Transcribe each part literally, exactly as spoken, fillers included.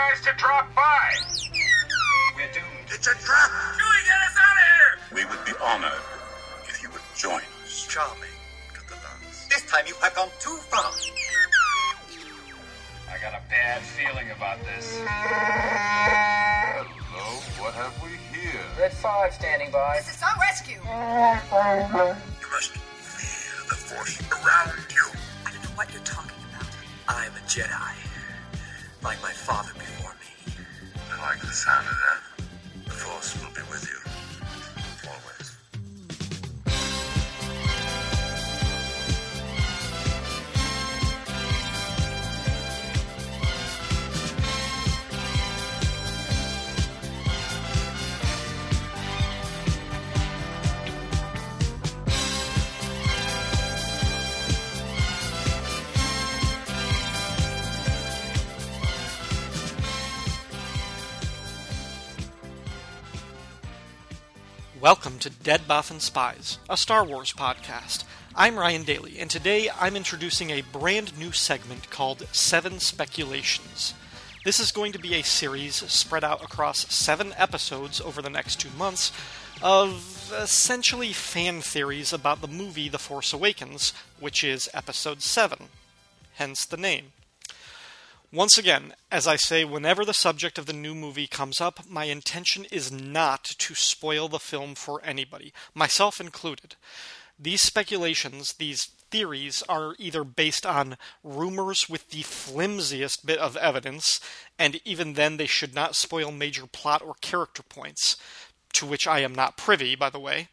guys to drop by. We're doomed. It's a trap. Chewie, get us out of here. We would be honored if you would join us. Charming to the last. This time you have gone too far. I got a bad feeling about this. Hello, what have we here? Red five standing by. This is some rescue. You must feel the force around you. I don't know what you're talking about. I am a Jedi, like my father before me. I like the sound of that. The force will be with you. Welcome to Dead Buff and Spies, a Star Wars podcast. I'm Ryan Daly, and today I'm introducing a brand new segment called Seven Speculations. This is going to be a series spread out across seven episodes over the next two months of essentially fan theories about the movie The Force Awakens, which is Episode seven, hence the name. Once again, as I say, whenever the subject of the new movie comes up, my intention is not to spoil the film for anybody, myself included. These speculations, these theories, are either based on rumors with the flimsiest bit of evidence, and even then they should not spoil major plot or character points, to which I am not privy, by the way,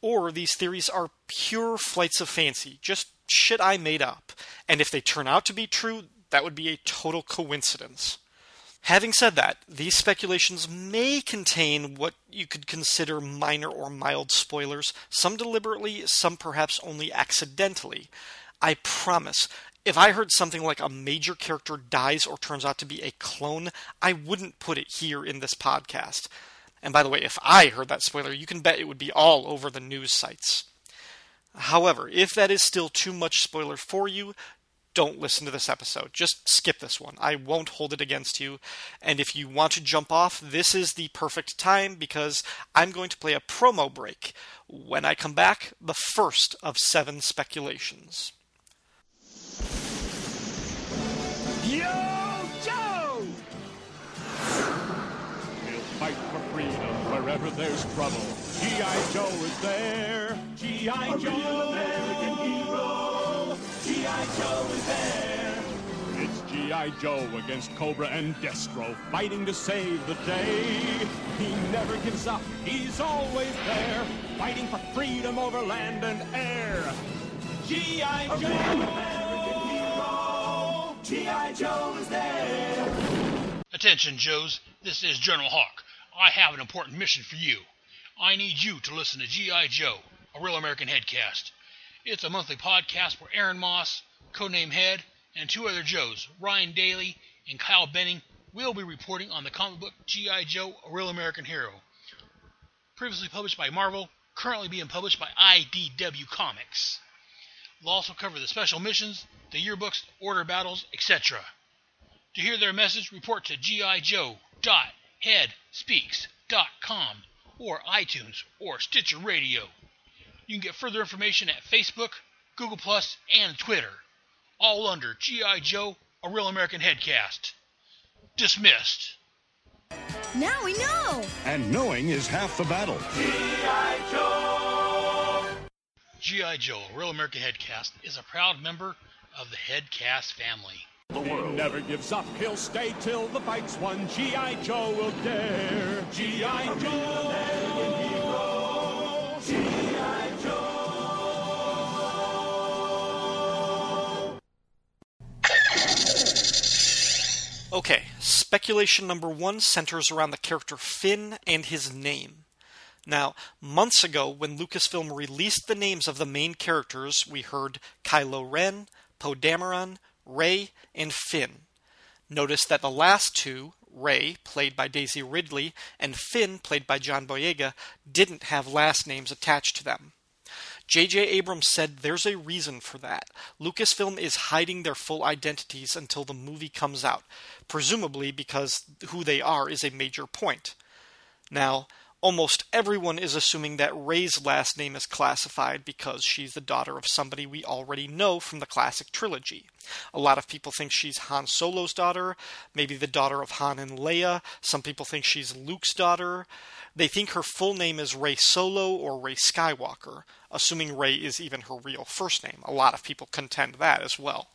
or these theories are pure flights of fancy, just shit I made up, and if they turn out to be true, that would be a total coincidence. Having said that, these speculations may contain what you could consider minor or mild spoilers, some deliberately, some perhaps only accidentally. I promise, if I heard something like a major character dies or turns out to be a clone, I wouldn't put it here in this podcast. And by the way, if I heard that spoiler, you can bet it would be all over the news sites. However, if that is still too much spoiler for you, don't listen to this episode. Just skip this one. I won't hold it against you. And if you want to jump off, this is the perfect time because I'm going to play a promo break. When I come back, the first of seven speculations. Yo, Joe! We'll fight for freedom wherever there's trouble. G I. Joe is there. G I. Joe! American hero! G I. Joe is there. It's G I. Joe against Cobra and Destro, fighting to save the day. He never gives up, he's always there, fighting for freedom over land and air. G I. Joe! American hero! G I. Joe is there. Attention, Joes. This is General Hawk. I have an important mission for you. I need you to listen to G I. Joe, a Real American Headcast. It's a monthly podcast where Aaron Moss, Codename Head, and two other Joes, Ryan Daly and Kyle Benning, will be reporting on the comic book G I. Joe, a Real American Hero. Previously published by Marvel, currently being published by I D W Comics. We'll also cover the special missions, the yearbooks, order battles, et cetera. To hear their message, report to G I Joe dot head speaks dot com or iTunes or Stitcher Radio. You can get further information at Facebook, Google Plus, and Twitter. All under G I. Joe, a Real American Headcast. Dismissed. Now we know! And knowing is half the battle. G I. Joe! G I. Joe, a Real American Headcast, is a proud member of the Headcast family. The world. He never gives up. He'll stay till the fight's won. G I. Joe will dare. G I. Joe! G I. Okay, speculation number one centers around the character Finn and his name. Now, months ago, when Lucasfilm released the names of the main characters, we heard Kylo Ren, Poe Dameron, Rey, and Finn. Notice that the last two, Rey, played by Daisy Ridley, and Finn, played by John Boyega, didn't have last names attached to them. J J. Abrams said there's a reason for that. Lucasfilm is hiding their full identities until the movie comes out, presumably because who they are is a major point. Now, almost everyone is assuming that Rey's last name is classified because she's the daughter of somebody we already know from the classic trilogy. A lot of people think she's Han Solo's daughter, maybe the daughter of Han and Leia. Some people think she's Luke's daughter. They think her full name is Rey Solo or Rey Skywalker, assuming Rey is even her real first name. A lot of people contend that as well.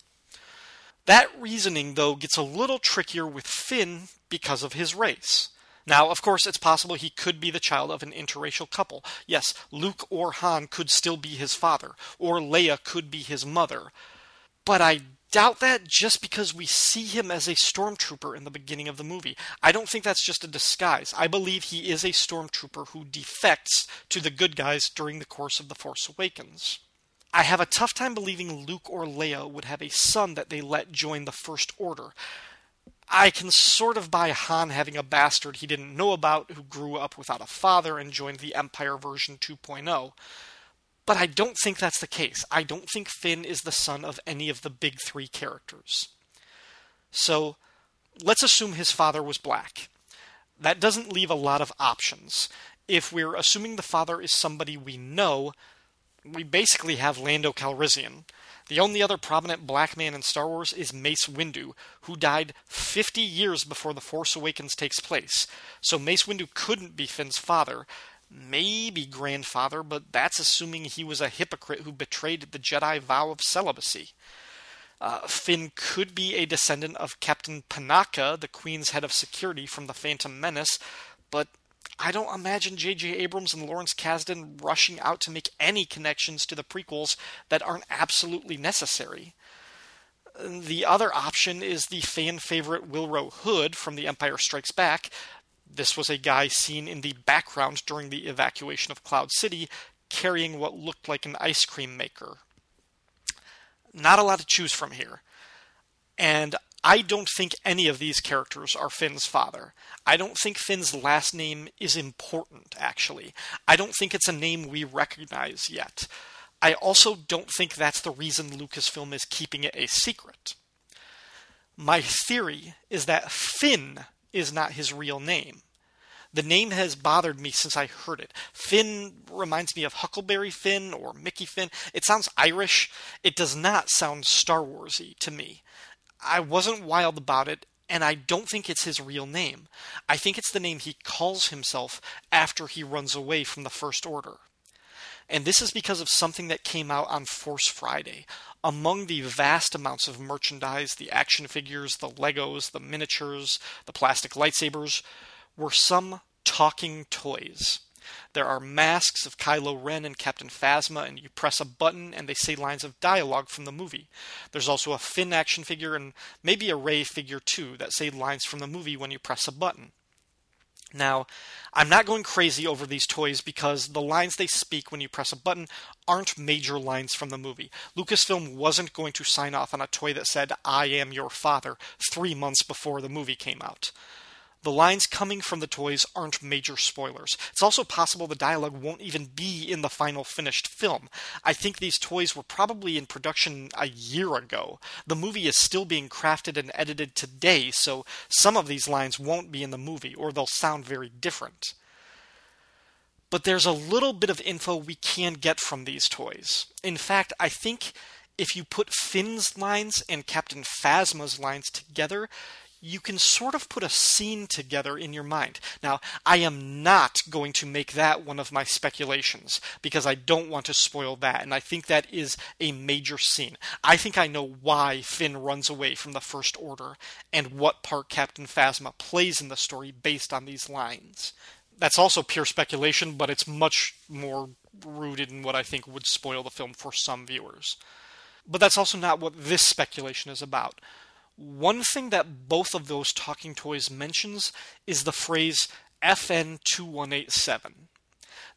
That reasoning, though, gets a little trickier with Finn because of his race. Now, of course, it's possible he could be the child of an interracial couple. Yes, Luke or Han could still be his father, or Leia could be his mother. But I doubt that just because we see him as a stormtrooper in the beginning of the movie. I don't think that's just a disguise. I believe he is a stormtrooper who defects to the good guys during the course of The Force Awakens. I have a tough time believing Luke or Leia would have a son that they let join the First Order. I can sort of buy Han having a bastard he didn't know about who grew up without a father and joined the Empire version two point oh. But I don't think that's the case. I don't think Finn is the son of any of the big three characters. So, let's assume his father was black. That doesn't leave a lot of options. If we're assuming the father is somebody we know, we basically have Lando Calrissian. The only other prominent black man in Star Wars is Mace Windu, who died fifty years before The Force Awakens takes place. So Mace Windu couldn't be Finn's father. Maybe grandfather, but that's assuming he was a hypocrite who betrayed the Jedi vow of celibacy. Uh, Finn could be a descendant of Captain Panaka, the Queen's head of security from The Phantom Menace, but I don't imagine J J. Abrams and Lawrence Kasdan rushing out to make any connections to the prequels that aren't absolutely necessary. The other option is the fan-favorite Wilro Hood from The Empire Strikes Back. This was a guy seen in the background during the evacuation of Cloud City, carrying what looked like an ice cream maker. Not a lot to choose from here. And I don't think any of these characters are Finn's father. I don't think Finn's last name is important, actually. I don't think it's a name we recognize yet. I also don't think that's the reason Lucasfilm is keeping it a secret. My theory is that Finn is not his real name. The name has bothered me since I heard it. Finn reminds me of Huckleberry Finn or Mickey Finn. It sounds Irish. It does not sound Star Wars-y to me. I wasn't wild about it, and I don't think it's his real name. I think it's the name he calls himself after he runs away from the First Order. And this is because of something that came out on Force Friday. Among the vast amounts of merchandise, the action figures, the Legos, the miniatures, the plastic lightsabers, were some talking toys. There are masks of Kylo Ren and Captain Phasma, and you press a button and they say lines of dialogue from the movie. There's also a Finn action figure and maybe a Rey figure too that say lines from the movie when you press a button. Now, I'm not going crazy over these toys because the lines they speak when you press a button aren't major lines from the movie. Lucasfilm wasn't going to sign off on a toy that said, "I am your father," three months before the movie came out. The lines coming from the toys aren't major spoilers. It's also possible the dialogue won't even be in the final finished film. I think these toys were probably in production a year ago. The movie is still being crafted and edited today, so some of these lines won't be in the movie, or they'll sound very different. But there's a little bit of info we can get from these toys. In fact, I think if you put Finn's lines and Captain Phasma's lines together, you can sort of put a scene together in your mind. Now, I am not going to make that one of my speculations, because I don't want to spoil that, and I think that is a major scene. I think I know why Finn runs away from the First Order, and what part Captain Phasma plays in the story based on these lines. That's also pure speculation, but it's much more rooted in what I think would spoil the film for some viewers. But that's also not what this speculation is about. One thing that both of those talking toys mentions is the phrase F N two one eight seven.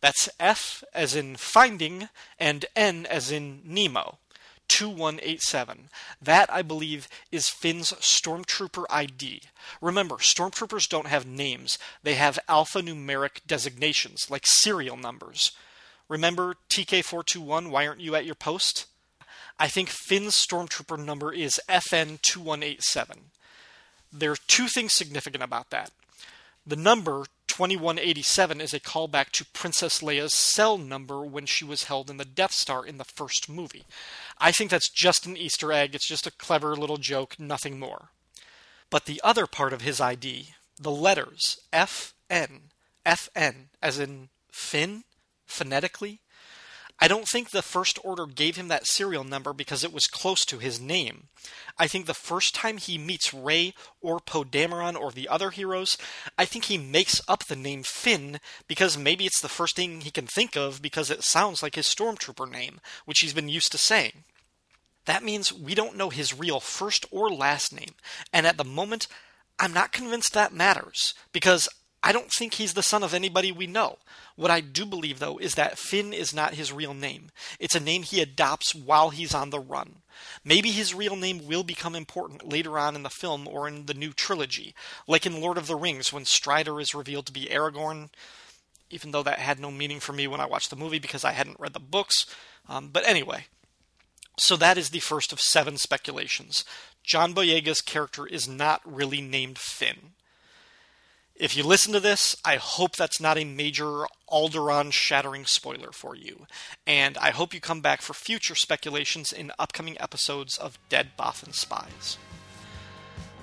That's F as in finding and N as in Nemo. two one eight seven. That, I believe, is Finn's Stormtrooper I D. Remember, Stormtroopers don't have names. They have alphanumeric designations, like serial numbers. Remember T K four twenty-one, why aren't you at your post? I think Finn's stormtrooper number is F N twenty-one eighty-seven. There are two things significant about that. The number twenty-one eighty-seven is a callback to Princess Leia's cell number when she was held in the Death Star in the first movie. I think that's just an Easter egg. It's just a clever little joke, nothing more. But the other part of his I D, the letters F N, F N, as in Finn, phonetically, I don't think the First Order gave him that serial number because it was close to his name. I think the first time he meets Rey or Poe Dameron or the other heroes, I think he makes up the name Finn because maybe it's the first thing he can think of because it sounds like his stormtrooper name, which he's been used to saying. That means we don't know his real first or last name, and at the moment, I'm not convinced that matters because I don't think he's the son of anybody we know. What I do believe, though, is that Finn is not his real name. It's a name he adopts while he's on the run. Maybe his real name will become important later on in the film or in the new trilogy, like in Lord of the Rings when Strider is revealed to be Aragorn, even though that had no meaning for me when I watched the movie because I hadn't read the books. Um, but anyway, so that is the first of seven speculations. John Boyega's character is not really named Finn. If you listen to this, I hope that's not a major Alderaan-shattering spoiler for you, and I hope you come back for future speculations in upcoming episodes of Dead Buff and Spies.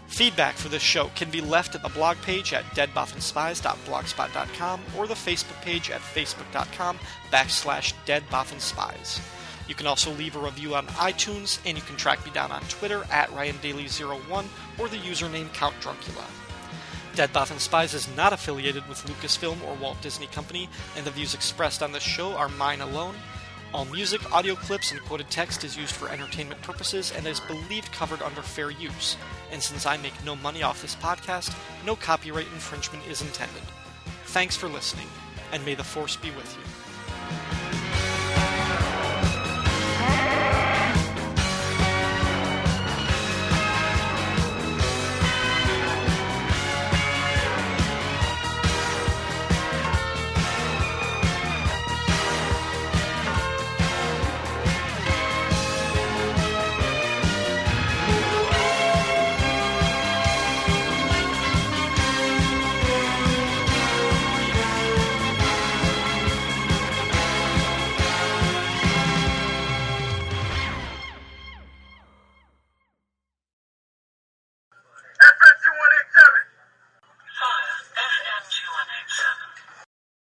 Feedback for this show can be left at the blog page at dead buff and spies dot blogspot dot com or the Facebook page at facebook.com backslash deadbuffandspies. You can also leave a review on iTunes, and you can track me down on Twitter at Ryan Daly zero one or the username Count Druncula. Dead Buff and Spies is not affiliated with Lucasfilm or Walt Disney Company, and the views expressed on this show are mine alone. All music, audio clips, and quoted text is used for entertainment purposes and is believed covered under fair use. And since I make no money off this podcast, no copyright infringement is intended. Thanks for listening, and may the Force be with you.